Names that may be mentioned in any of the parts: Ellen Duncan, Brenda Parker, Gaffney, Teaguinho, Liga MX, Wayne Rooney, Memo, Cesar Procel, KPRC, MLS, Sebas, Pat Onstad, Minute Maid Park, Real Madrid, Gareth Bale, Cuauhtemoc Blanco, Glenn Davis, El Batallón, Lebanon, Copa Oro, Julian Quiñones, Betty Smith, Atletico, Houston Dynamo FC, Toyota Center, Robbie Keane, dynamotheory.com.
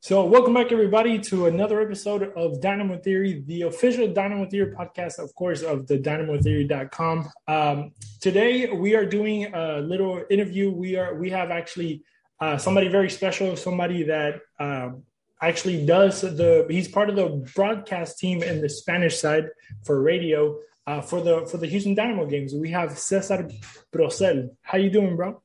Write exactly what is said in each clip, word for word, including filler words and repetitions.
So welcome back, everybody, to another episode of Dynamo Theory, the official Dynamo Theory podcast, of course, of the dynamo theory dot com. Um, today, we are doing a little interview. We are we have actually uh, somebody very special, somebody that um, actually does the – he's part of the broadcast team in the Spanish side for radio uh, for the for the Houston Dynamo games. We have Cesar Procel. How you doing, bro?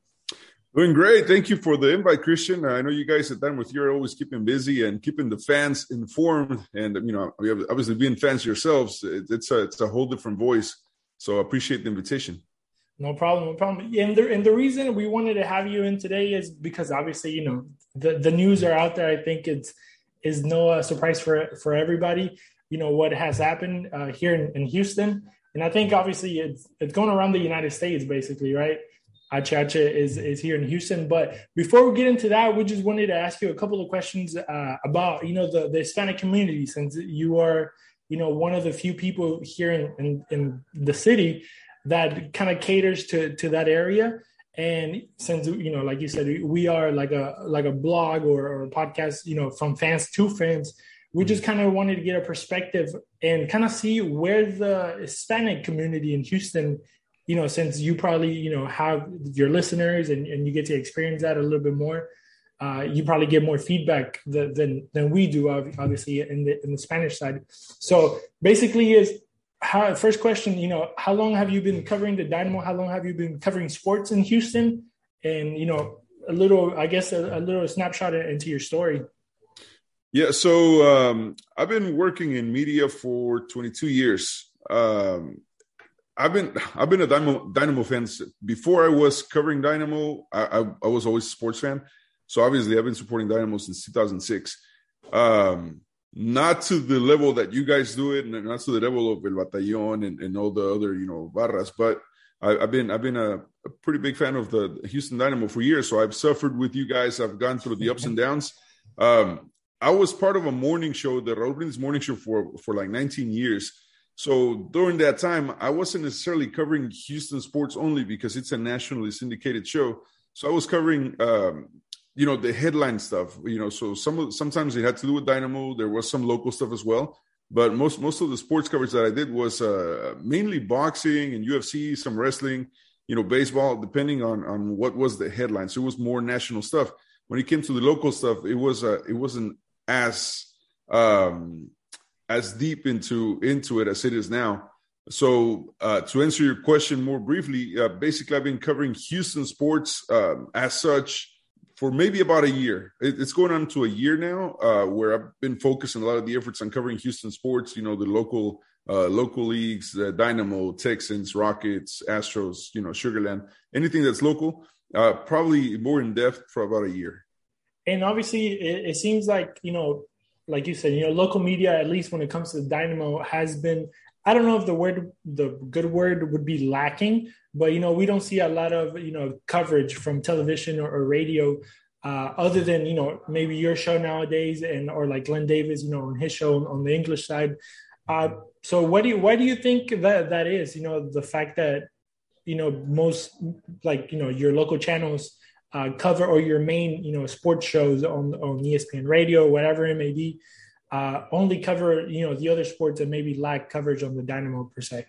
Doing great. Thank you for the invite, Christian. I know you guys at Dynamo Theory are always keeping busy and keeping the fans informed. And, you know, obviously being fans yourselves, it's a, it's a whole different voice. So I appreciate the invitation. No problem. No problem. And the, and the reason we wanted to have you in today is because obviously, you know, the, the news are out there. I think it's is no uh, surprise for, for everybody, you know, what has happened uh, here in, in Houston. And I think obviously it's, it's going around the United States, basically, right? Achacha is, is here in Houston. But before we get into that, we just wanted to ask you a couple of questions uh, about, you know, the, the Hispanic community, since you are, you know, one of the few people here in, in, in the city that kind of caters to, to that area. And since, you know, like you said, we are like a like a blog or, or a podcast, you know, from fans to fans. We just kind of wanted to get a perspective and kind of see where the Hispanic community in Houston, you know, since you probably, you know, have your listeners and, and you get to experience that a little bit more, uh, you probably get more feedback than, than than we do, obviously, in the in the Spanish side. So basically is, how, first question, you know, how long have you been covering the Dynamo? How long have you been covering sports in Houston? And, you know, a little, I guess, a, a little snapshot into your story. Yeah, so um, I've been working in media for twenty-two years. Um I've been I've been a Dynamo, Dynamo fan. Before I was covering Dynamo, I, I, I was always a sports fan. So obviously, I've been supporting Dynamo since two thousand six. Um, not to the level that you guys do it, and not to the level of El Batallón and, and all the other, you know, barras. But I, I've been I've been a, a pretty big fan of the Houston Dynamo for years. So I've suffered with you guys. I've gone through the ups and downs. Um, I was part of a morning show, the Raul Brindis Morning Show, for for like nineteen years. So during that time, I wasn't necessarily covering Houston sports only because it's a nationally syndicated show. So I was covering, um, you know, the headline stuff, you know, so some sometimes it had to do with Dynamo. There was some local stuff as well. But most, most of the sports coverage that I did was uh, mainly boxing and U F C, some wrestling, you know, baseball, depending on, on what was the headline. So it was more national stuff. When it came to the local stuff, it, was, uh, it wasn't as um, – as deep into into it as it is now. So uh, to answer your question more briefly, uh, basically I've been covering Houston sports um, as such for maybe about a year. It, it's going on to a year now uh, where I've been focusing a lot of the efforts on covering Houston sports, you know, the local uh, local leagues, uh, Dynamo, Texans, Rockets, Astros, you know, Sugarland, anything that's local, uh, probably more in depth for about a year. And obviously it, it seems like, you know, like you said, you know, local media, at least when it comes to the Dynamo, has been, I don't know if the word, the good word would be lacking, but, you know, we don't see a lot of, you know, coverage from television or, or radio uh, other than, you know, maybe your show nowadays and, or like Glenn Davis, you know, on his show on the English side. Uh, so what do you, why do you think that that is, you know, the fact that, you know, most like, you know, your local channels Uh, cover or your main, you know, sports shows on, on E S P N radio, whatever it may be, uh, only cover, you know, the other sports that maybe lack coverage on the Dynamo per se?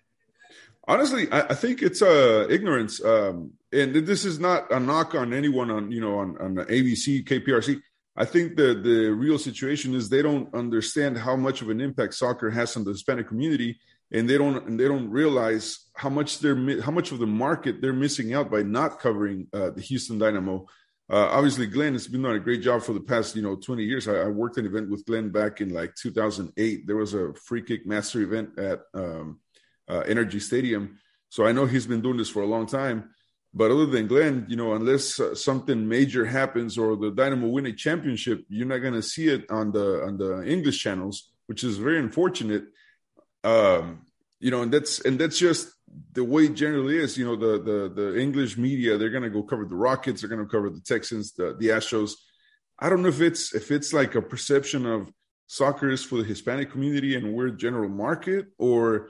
Honestly, I, I think it's uh, ignorance. Um, and this is not a knock on anyone on, you know, on, on A B C, K P R C. I think the, the real situation is they don't understand how much of an impact soccer has on the Hispanic community. And they don't, and they don't realize how much they're, how much of the market they're missing out by not covering uh, the Houston Dynamo. Uh, obviously, Glenn has been doing a great job for the past, you know, twenty years. I, I worked an event with Glenn back in like two thousand eight. There was a free kick master event at um, uh, Energy Stadium, so I know he's been doing this for a long time. But other than Glenn, you know, unless uh, something major happens or the Dynamo win a championship, you're not going to see it on the on the English channels. which is very unfortunate. Um, you know, and that's and that's just the way it generally is. You know, the the the English media, they're going to go cover the Rockets, they're going to cover the Texans, the, the Astros. I don't know if it's if it's like a perception of soccer is for the Hispanic community and we're general market, or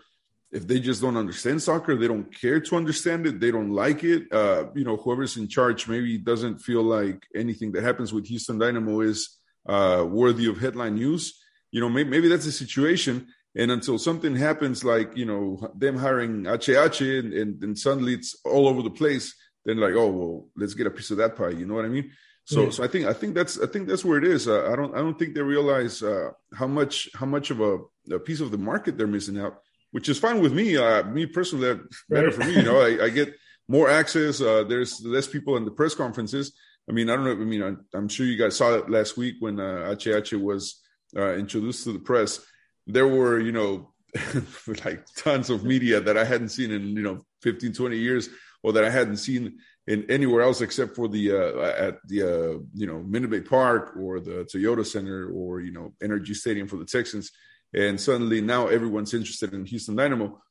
if they just don't understand soccer, they don't care to understand it, they don't like it. Uh, you know, whoever's in charge maybe doesn't feel like anything that happens with Houston Dynamo is uh, worthy of headline news. You know, maybe, maybe that's the situation. And until something happens like, you know, them hiring H H and, and, and suddenly it's all over the place, then like, oh, well, let's get a piece of that pie. You know what I mean? So, yeah. so I think I think that's I think that's where it is. Uh, I don't I don't think they realize uh, how much how much of a, a piece of the market they're missing out, which is fine with me. Uh, me personally, that's better right. for me. You know, I, I get more access. Uh, there's less people in the press conferences. I mean, I don't know. I mean, I, I'm sure you guys saw it last week when uh, H H was uh, introduced to the press. There were, you know, like tons of media that I hadn't seen in, you know, fifteen, twenty years, or that I hadn't seen in anywhere else except for the uh, at the uh, you know, Minute Maid Park or the Toyota Center or, you know, Energy Stadium for the Texans, and suddenly now everyone's interested in Houston Dynamo.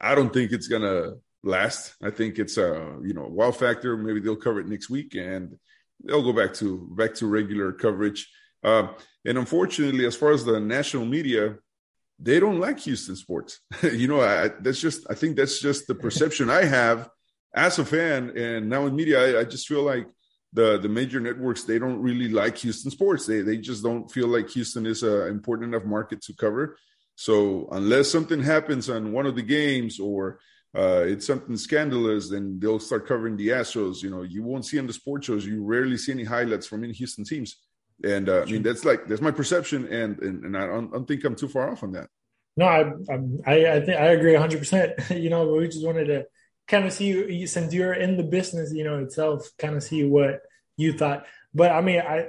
I don't think it's gonna last. I think it's a you know wow factor. Maybe they'll cover it next week and they'll go back to back to regular coverage. Uh, and unfortunately, as far as the national media, they don't like Houston sports. you know, I, that's just I think that's just the perception I have. As a fan, and now in media, I, I just feel like the, the major networks, they don't really like Houston sports. They they just don't feel like Houston is an important enough market to cover. So unless something happens on one of the games or uh, it's something scandalous, then they'll start covering the Astros. You know, you won't see on the sports shows. You rarely see any highlights from any Houston teams. And uh, I mean, that's like that's my perception, and and, and I, don't, I don't think I'm too far off on that. No, I I I, think I agree one hundred percent. You know, we just wanted to kind of see, since you're in the business, you know, itself, kind of see what you thought. But I mean, I,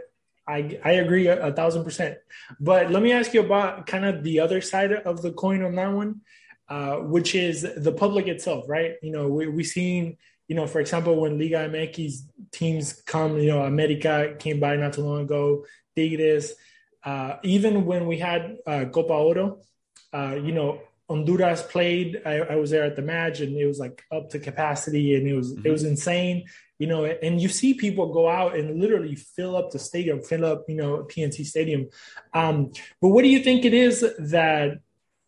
I, I agree a, a thousand percent, but let me ask you about kind of the other side of the coin on that one, uh, which is the public itself, right? You know, we, we seen, you know, for example, when Liga M X teams come, you know, America came by not too long ago, Tigres, uh, even when we had uh, Copa Oro, uh, you know, Honduras played. I, I was there at the match, and it was like up to capacity, and it was mm-hmm. it was insane, you know. And you see people go out and literally fill up the stadium, fill up, you know, P N C Stadium. Um, but what do you think it is that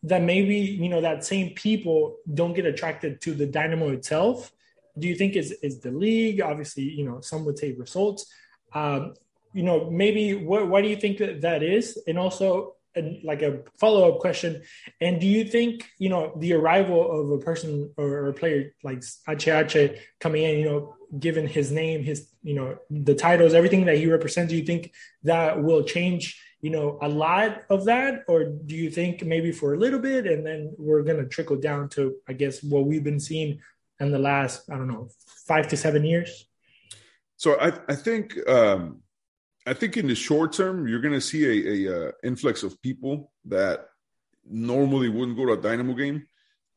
that maybe, you know, that same people don't get attracted to the Dynamo itself? Do you think is is the league? Obviously, you know, some would say results. Um, you know, maybe what why do you think that that is? And also, and like a follow-up question, and do you think, you know, the arrival of a person or a player like H H coming in, you know, given his name, his, you know, the titles, everything that he represents, do you think that will change, you know, a lot of that? Or do you think maybe for a little bit, and then we're going to trickle down to, I guess, what we've been seeing in the last, I don't know, five to seven years? So I, I think... Um... I think in the short term, you're going to see a, a uh, influx of people that normally wouldn't go to a Dynamo game,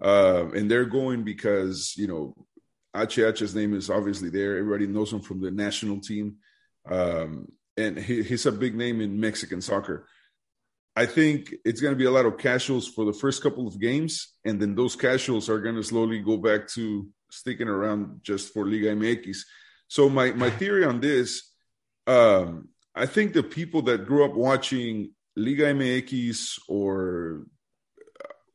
uh, and they're going because, you know, Achiachia's name is obviously there. Everybody knows him from the national team, um, and he, he's a big name in Mexican soccer. I think it's going to be a lot of casuals for the first couple of games, and then those casuals are going to slowly go back to sticking around just for Liga M X. So my my theory on this, um, I think the people that grew up watching Liga M X or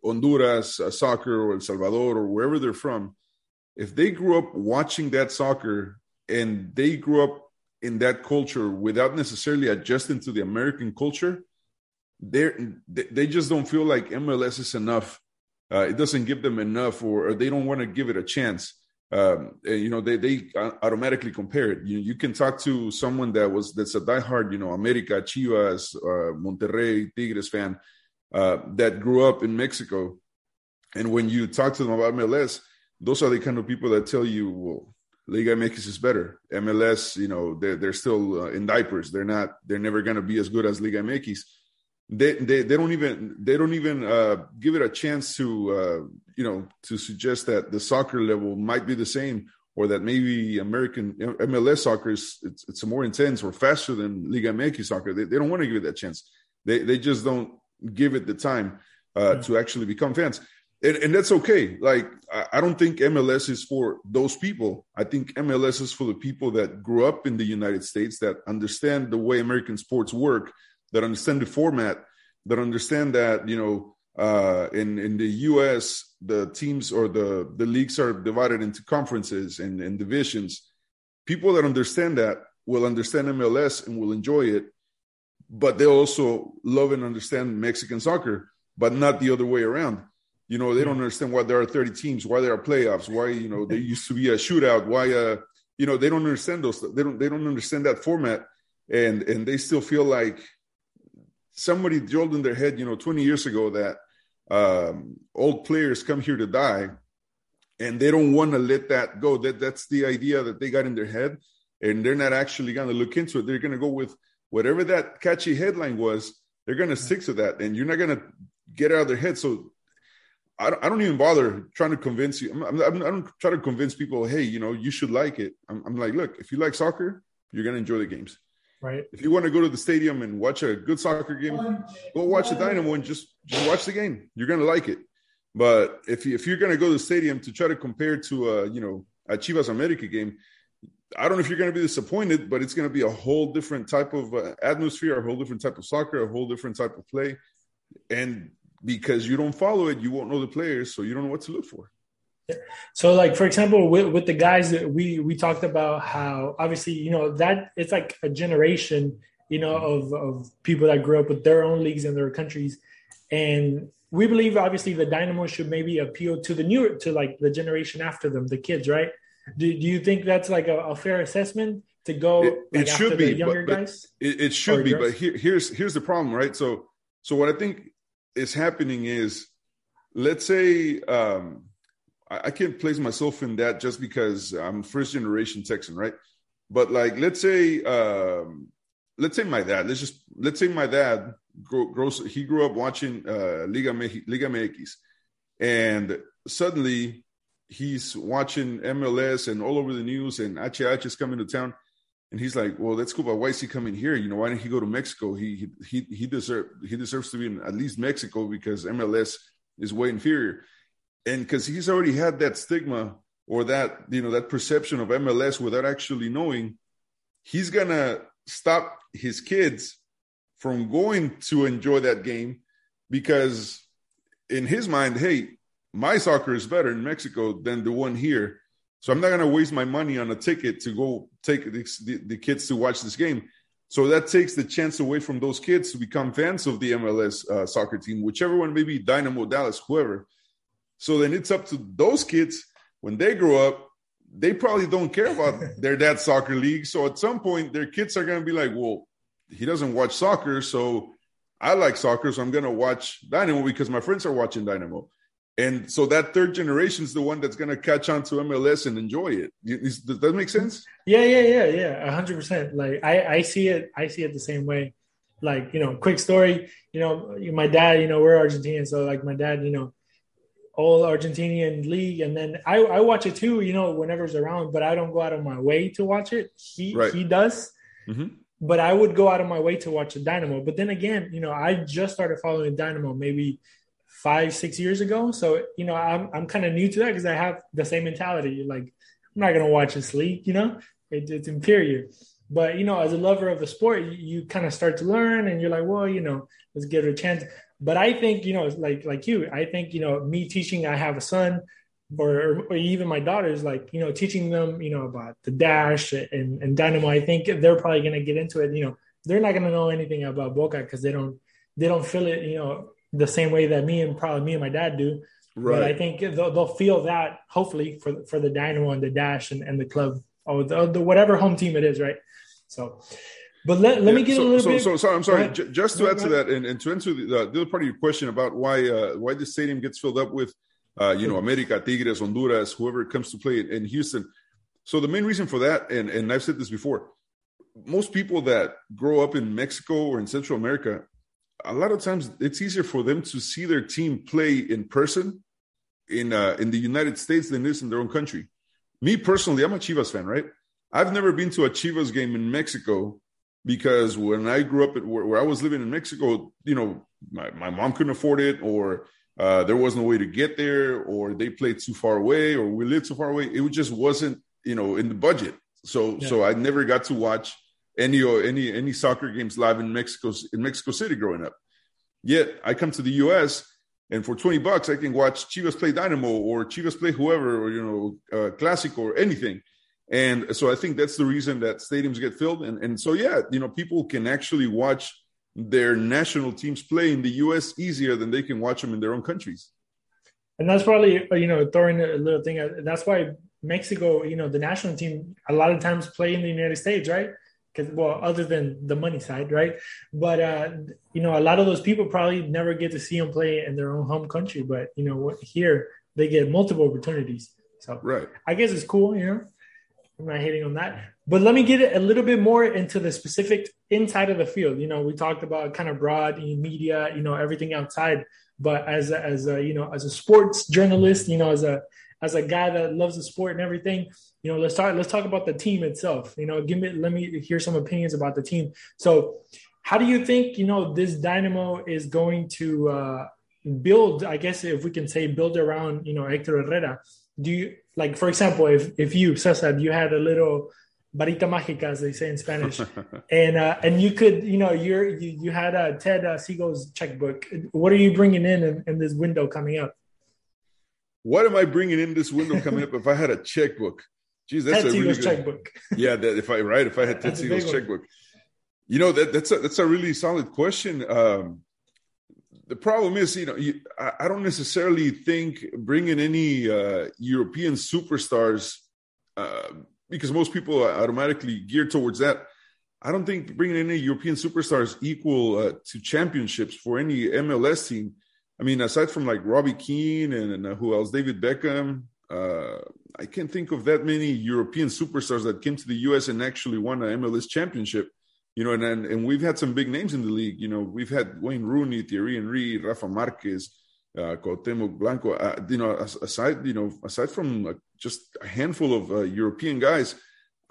Honduras uh, soccer or El Salvador or wherever they're from, if they grew up watching that soccer and they grew up in that culture without necessarily adjusting to the American culture, they they just don't feel like M L S is enough. Uh, it doesn't give them enough, or, or they don't want to give it a chance. Um, and, you know, they, they automatically compare it. You you can talk to someone that was, that's a diehard, you know, America, Chivas, uh, Monterrey, Tigres fan, uh, that grew up in Mexico. And when you talk to them about M L S, those are the kind of people that tell you, well, Liga M X is better. M L S, you know, they're, they're still uh, in diapers. They're not, they're never going to be as good as Liga M X. They, they, they don't even, they don't even uh, give it a chance to, uh, you know, to suggest that the soccer level might be the same, or that maybe American M L S soccer is it's, it's more intense or faster than Liga M X soccer. They, they don't want to give it that chance. They, they just don't give it the time uh, yeah. to actually become fans. And, and that's okay. Like, I don't think M L S is for those people. I think M L S is for the people that grew up in the United States, that understand the way American sports work, that understand the format, that understand that, you know, uh, in, in the U S, the teams or the, the leagues are divided into conferences and, and divisions. People that understand that will understand M L S and will enjoy it, but they'll also love and understand Mexican soccer, but not the other way around. You know, they don't understand why there are thirty teams, why there are playoffs, why, you know, there used to be a shootout, why, uh, you know, they don't understand those. They don't, they don't understand that format. And, and they still feel like somebody drilled in their head, you know, twenty years ago that um, old players come here to die, and they don't want to let that go. That that's the idea that they got in their head, and they're not actually going to look into it. They're going to go with whatever that catchy headline was. They're going to stick to that, and you're not going to get out of their head. So, I don't even bother trying to convince you. I'm, I'm, I don't try to convince people, hey, you know, you should like it. I'm, I'm like, look, if you like soccer, you're going to enjoy the games. Right. If you want to go to the stadium and watch a good soccer game, go watch the Dynamo and just, just watch the game. You're going to like it. But if, you, if you're going to go to the stadium to try to compare to, a, you know, a Chivas America game, I don't know if you're going to be disappointed, but it's going to be a whole different type of uh, atmosphere, a whole different type of soccer, a whole different type of play. And because you don't follow it, you won't know the players, so you don't know what to look for. So, like, for example, with, with the guys that we, we talked about, how obviously, you know, that it's like a generation, you know, of, of people that grew up with their own leagues in their countries. And we believe, obviously, the Dynamo should maybe appeal to the newer, to like the generation after them, the kids, right? Do, do you think that's like a, a fair assessment to go it, like, it should after be, the younger but, guys? But it, it should be, girls? But here, here's here's the problem, right? So, so what I think is happening is, let's say um, I, I can't place myself in that just because I'm first generation Texan, right? But like, let's say, um, let's say my dad. Let's just let's say my dad grow, grows. He grew up watching uh, Liga M X, and suddenly he's watching M L S and all over the news, and H H is coming to town, and he's like, well, that's cool, but why is he coming here? You know, why didn't he go to Mexico? He he he deserve he deserves to be in at least Mexico, because M L S is way inferior. And because he's already had that stigma or that, you know, that perception of M L S without actually knowing, he's going to stop his kids from going to enjoy that game, because in his mind, hey, my soccer is better in Mexico than the one here. So I'm not going to waste my money on a ticket to go take the, the, the kids to watch this game. So that takes the chance away from those kids to become fans of the M L S uh, soccer team, whichever one, maybe Dynamo, Dallas, whoever. So then it's up to those kids. When they grow up, they probably don't care about their dad's soccer league. So at some point, their kids are going to be like, well, he doesn't watch soccer, so I like soccer, so I'm going to watch Dynamo because my friends are watching Dynamo. And so that third generation is the one that's going to catch on to M L S and enjoy it. Does that make sense? Yeah, yeah, yeah, yeah, a hundred percent. Like I, I see it, I see it the same way. Like, you know, quick story. You know, my dad. You know, we're Argentinian, so like my dad, you know, all Argentinian league, and then I, I watch it too. You know, whenever it's around, but I don't go out of my way to watch it. He right. he does, mm-hmm. But I would go out of my way to watch the Dynamo. But then again, you know, I just started following Dynamo maybe five, six years ago. So, you know, I'm I'm kind of new to that because I have the same mentality. Like, I'm not going to watch this league, you know, it, it's inferior. But, you know, as a lover of the sport, you, you kind of start to learn and you're like, well, you know, let's give it a chance. But I think, you know, like like you, I think, you know, me teaching, I have a son or, or even my daughters, like, you know, teaching them, you know, about the dash and, and Dynamo, I think they're probably going to get into it. You know, they're not going to know anything about Boca because they don't, they don't feel it, you know, the same way that me and probably me and my dad do. Right. But I think they'll, they'll feel that hopefully for, for the Dynamo and the Dash and, and the club, or the, the whatever home team it is. Right. So, but let, let yeah, me get so, a little so, bit. So, sorry, I'm sorry. J- just to no, add to that and, and to answer the, the other part of your question about why, uh, why the stadium gets filled up with, uh, you know, America, Tigres, Honduras, whoever comes to play in Houston. So the main reason for that, and, and I've said this before, most people that grow up in Mexico or in Central America, a lot of times it's easier for them to see their team play in person in uh, in the United States than it is in their own country. Me personally, I'm a Chivas fan, right? I've never been to a Chivas game in Mexico because when I grew up at where, where I was living in Mexico, you know, my, my mom couldn't afford it, or uh, there was no way to get there, or they played too far away, or we lived too far away. It just wasn't, you know, in the budget. So, yeah. so I never got to watch any or any any soccer games live in Mexico in Mexico City growing up. Yet I come to the U S and for twenty bucks, I can watch Chivas play Dynamo or Chivas play whoever, or, you know, uh, Clásico or anything. And so I think that's the reason that stadiums get filled. And, and so, yeah, you know, people can actually watch their national teams play in the U S easier than they can watch them in their own countries. And that's probably, you know, throwing a little thing. That's why Mexico, you know, the national team a lot of times play in the United States, right? Because, well, other than the money side, right? But, uh, you know, a lot of those people probably never get to see them play in their own home country. But, you know, here they get multiple opportunities. So right. I guess it's cool, you know? I'm not hating on that. But let me get a little bit more into the specific inside of the field. You know, we talked about kind of broad media, you know, everything outside. But as a, as a, you know, as a sports journalist, you know, as a as a guy that loves the sport and everything, you know, let's start, let's talk about the team itself. You know, give me, let me hear some opinions about the team. So how do you think, you know, this Dynamo is going to uh, build, I guess if we can say build around, you know, Hector Herrera? Do you, like, for example, if, if you, Cesar, you had a little varita mágica, as they say in Spanish, and uh, and you could, you know, you're, you you had a Ted uh, Siegel's checkbook. What are you bringing in, in in this window coming up? What am I bringing in this window coming up? If I had a checkbook, geez, that's Ted a Siegel's really good checkbook. Yeah, that if I right, if I had Ted that's Siegel's checkbook, one. You know, that that's a, that's a really solid question. Um, The problem is, you know, you, I, I don't necessarily think bringing any uh, European superstars, uh, because most people are automatically geared towards that. I don't think bringing any European superstars equal uh, to championships for any M L S team. I mean, aside from like Robbie Keane and, and uh, who else, David Beckham, uh, I can't think of that many European superstars that came to the U S and actually won an M L S championship. You know, and, and and we've had some big names in the league. You know, we've had Wayne Rooney, Thierry Henry, Rafa Marquez, uh, Cuauhtemoc Blanco. Uh, you know, aside you know aside from uh, just a handful of uh, European guys,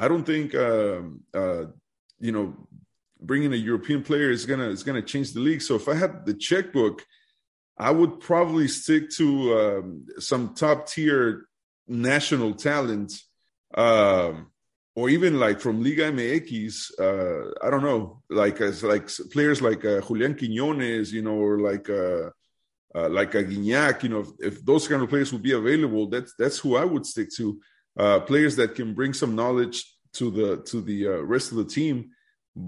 I don't think uh, uh, you know bringing a European player is gonna is gonna change the league. So if I had the checkbook, I would probably stick to um, some top tier national talent. Um, Or even like from Liga M X, uh, I don't know, like as like players like uh, Julian Quiñones, you know, or like uh, uh, like a Guignac, you know, if, if those kind of players would be available, that's that's who I would stick to. Uh, players that can bring some knowledge to the to the uh, rest of the team,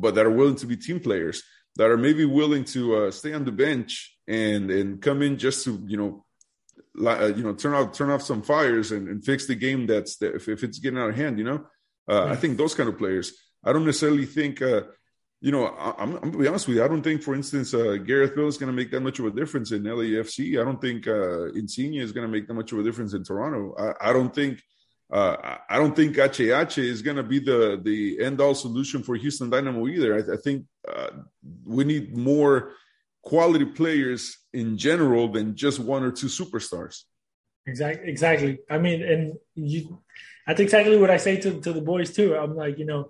but that are willing to be team players, that are maybe willing to uh, stay on the bench and and come in just to you know, li- uh, you know, turn out turn off some fires and, and fix the game that's the, if if it's getting out of hand, you know. Uh, I think those kind of players. I don't necessarily think, uh, you know, I, I'm, I'm going to be honest with you. I don't think, for instance, uh, Gareth Bale is going to make that much of a difference in L A F C. I don't think uh, Insigne is going to make that much of a difference in Toronto. I, I don't think uh, I don't think H H is going to be the, the end-all solution for Houston Dynamo either. I, I think uh, we need more quality players in general than just one or two superstars. Exactly. Exactly. I mean, and you, that's exactly what I say to, to the boys too. I'm like, you know,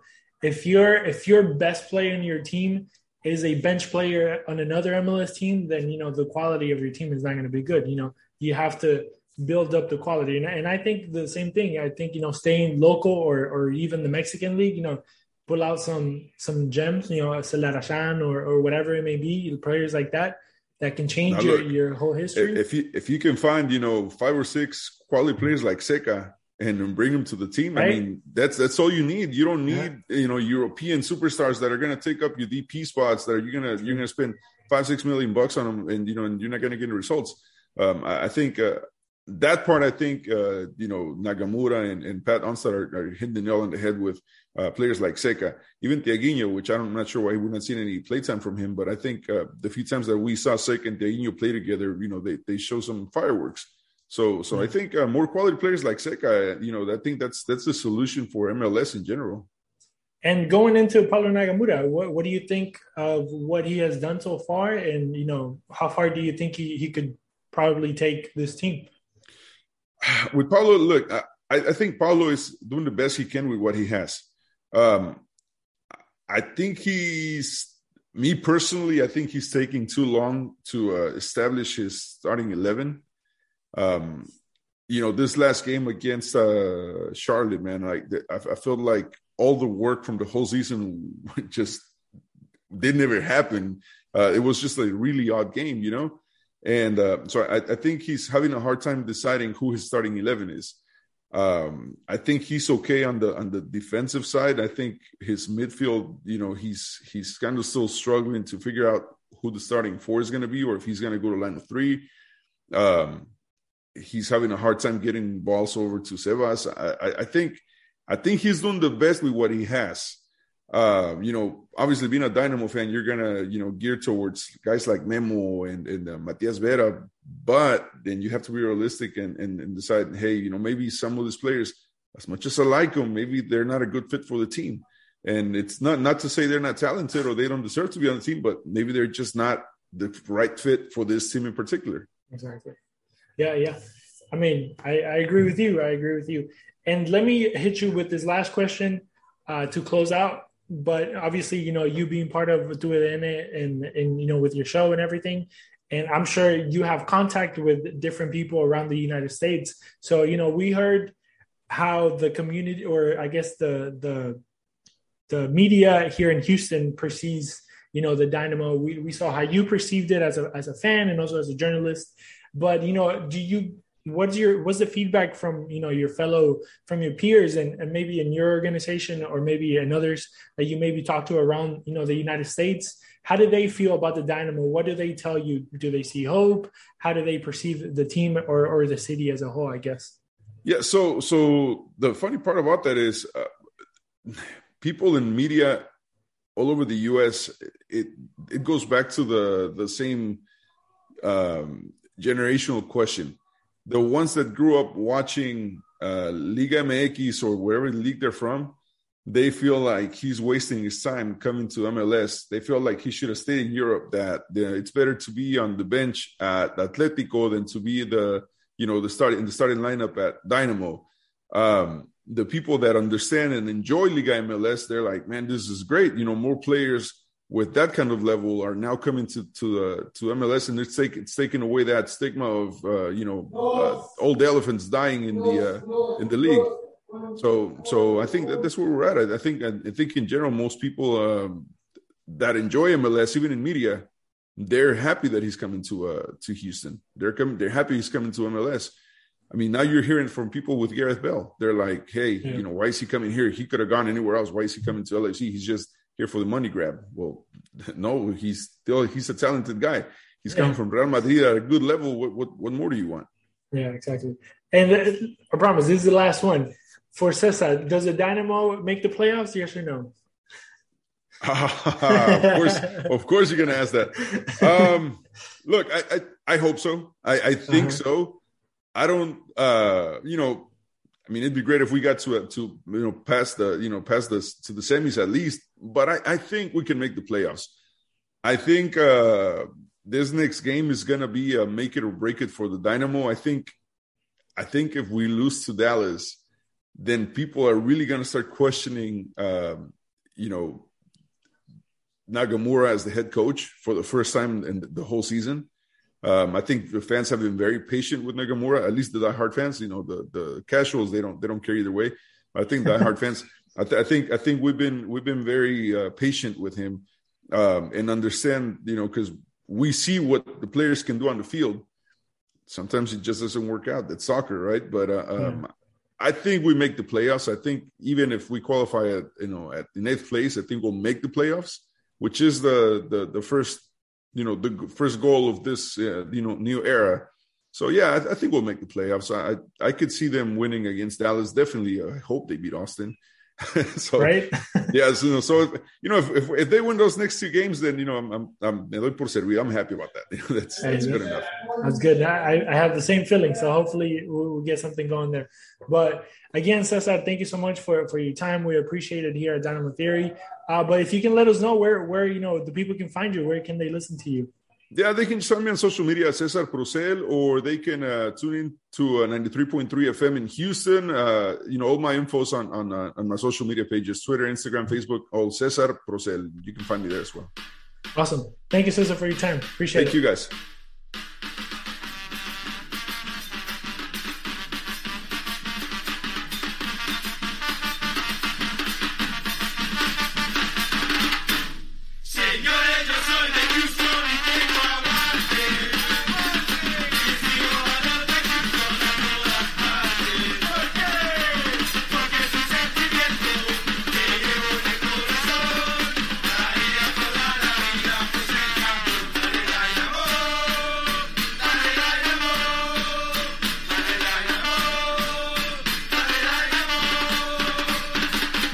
if your if your best player in your team is a bench player on another M L S team, then you know the quality of your team is not going to be good. You know, you have to build up the quality, and I, and I think the same thing. I think you know, staying local or or even the Mexican league, you know, pull out some some gems, you know, Celarayán or or whatever it may be, players like that. That can change now, your, look, your whole history. If you if you can find you know five or six quality players like Seka and bring them to the team, right? I mean that's that's all you need. You don't need yeah. you know European superstars that are going to take up your D P spots. That are you're gonna you're gonna spend five six million bucks on them, and you know and you're not going to get any results. Um, I, I think uh, that part. I think uh, you know Nagamura and, and Pat Onstad are, are hitting the nail on the head with uh, players like Seka. Even Teaguinho, which I'm not sure why we're not seeing any playtime from him, but I think uh, the few times that we saw Sek and Teaguinho play together, you know, they, they show some fireworks. So so mm-hmm. I think uh, more quality players like Seka, you know, I think that's that's the solution for M L S in general. And going into Paulo Nagamura, what, what do you think of what he has done so far? And, you know, how far do you think he, he could probably take this team? With Paulo, look, I, I think Paulo is doing the best he can with what he has. Um, I think he's, me personally, I think he's taking too long to uh, establish his starting eleven. Um, you know, this last game against uh, Charlotte, man, like I, I felt like all the work from the whole season just didn't ever happen. Uh, it was just a really odd game, you know? And uh, so I, I think he's having a hard time deciding who his starting eleven is. Um, I think he's okay on the on the defensive side. I think his midfield, you know, he's he's kind of still struggling to figure out who the starting four is going to be, or if he's going to go to line of three. Um, he's having a hard time getting balls over to Sebas. I, I, I think I think he's doing the best with what he has. Uh, you know, obviously being a Dynamo fan, you're going to, you know, gear towards guys like Memo and, and uh, Matias Vera, but then you have to be realistic and, and, and decide, hey, you know, maybe some of these players, as much as I like them, maybe they're not a good fit for the team. And it's not, not to say they're not talented or they don't deserve to be on the team, but maybe they're just not the right fit for this team in particular. Exactly. Yeah, yeah. I mean, I, I agree with you. I agree with you. And let me hit you with this last question uh, to close out. But obviously, you know, you being part of Do It In It and, and, you know, with your show and everything. And I'm sure you have contact with different people around the United States. So, you know, we heard how the community, or I guess the the the media here in Houston perceives, you know, the Dynamo. We we saw how you perceived it as a as a fan and also as a journalist. But, you know, do you what's your what's the feedback from, you know, your fellow from your peers and, and maybe in your organization or maybe in others that you maybe talk to around, you know, the United States? How do they feel about the Dynamo? What do they tell you? Do they see hope? How do they perceive the team or, or the city as a whole, I guess? Yeah. So, so the funny part about that is uh, people in media all over the U S, it, it goes back to the, the same um, generational question. The ones that grew up watching uh, Liga M X or wherever league they're from, they feel like he's wasting his time coming to M L S. They feel like he should have stayed in Europe, that the, it's better to be on the bench at Atletico than to be the, you know, the start in the starting lineup at Dynamo. Um, the people that understand and enjoy Liga M L S, they're like, man, this is great. You know, more players with that kind of level are now coming to to, uh, to M L S, and it's, take, it's taking away that stigma of uh, you know uh, old elephants dying in the uh, in the league. So so I think that that's where we're at. I, I think I, I think in general most people um, that enjoy M L S, even in media, they're happy that he's coming to uh, to Houston. They're coming. They're happy he's coming to M L S. I mean, now you're hearing from people with Gareth Bale. They're like, hey, yeah. you know, why is he coming here? He could have gone anywhere else. Why is he coming to L A F C? He's just here for the money grab. Well, no, he's still, he's a talented guy. He's yeah. coming from Real Madrid at a good level. What, what, what more do you want? Yeah, exactly. And uh, I promise this is the last one for Cesar. Does the Dynamo make the playoffs? Yes or no? of course, of course you're going to ask that. Um, look, I, I, I hope so. I, I think uh-huh. so. I don't, uh, you know, I mean, it'd be great if we got to uh, to you know pass the you know pass the to the semis at least. But I, I think we can make the playoffs. I think uh, this next game is gonna be a make it or break it for the Dynamo. I think I think if we lose to Dallas, then people are really gonna start questioning um, you know Nagamura as the head coach for the first time in the whole season. Um, I think the fans have been very patient with Nagamura, at least the diehard fans. You know, the the casuals, they don't they don't care either way. I think diehard fans. I, th- I think I think we've been we've been very uh, patient with him um, and understand. You know, because we see what the players can do on the field. Sometimes it just doesn't work out. That's soccer, right? But uh, yeah. um, I think we make the playoffs. I think even if we qualify at you know at in eighth place, I think we'll make the playoffs, which is the the the first. You know, the first goal of this, uh, you know, new era. So, yeah, I, I think we'll make the playoffs. I I could see them winning against Dallas. Definitely, I hope they beat Austin. so, right? yeah, so, so, you know, if, if if they win those next two games, then, you know, I'm I'm, I'm, I'm happy about that. that's that's good enough. That's good. I, I have the same feeling. So, hopefully, we'll get something going there. But, again, Cesar, thank you so much for, for your time. We appreciate it here at Dynamo Theory. Uh, but if you can let us know where, where you know the people can find you, where can they listen to you? Yeah, they can find me on social media, Cesar Procel, or they can uh, tune in to uh, ninety-three point three F M in Houston. Uh, you know, all my info's on on, uh, on my social media pages, Twitter, Instagram, Facebook, all Cesar Procel. You can find me there as well. Awesome. Thank you, Cesar, for your time. Appreciate it. Thank you, guys.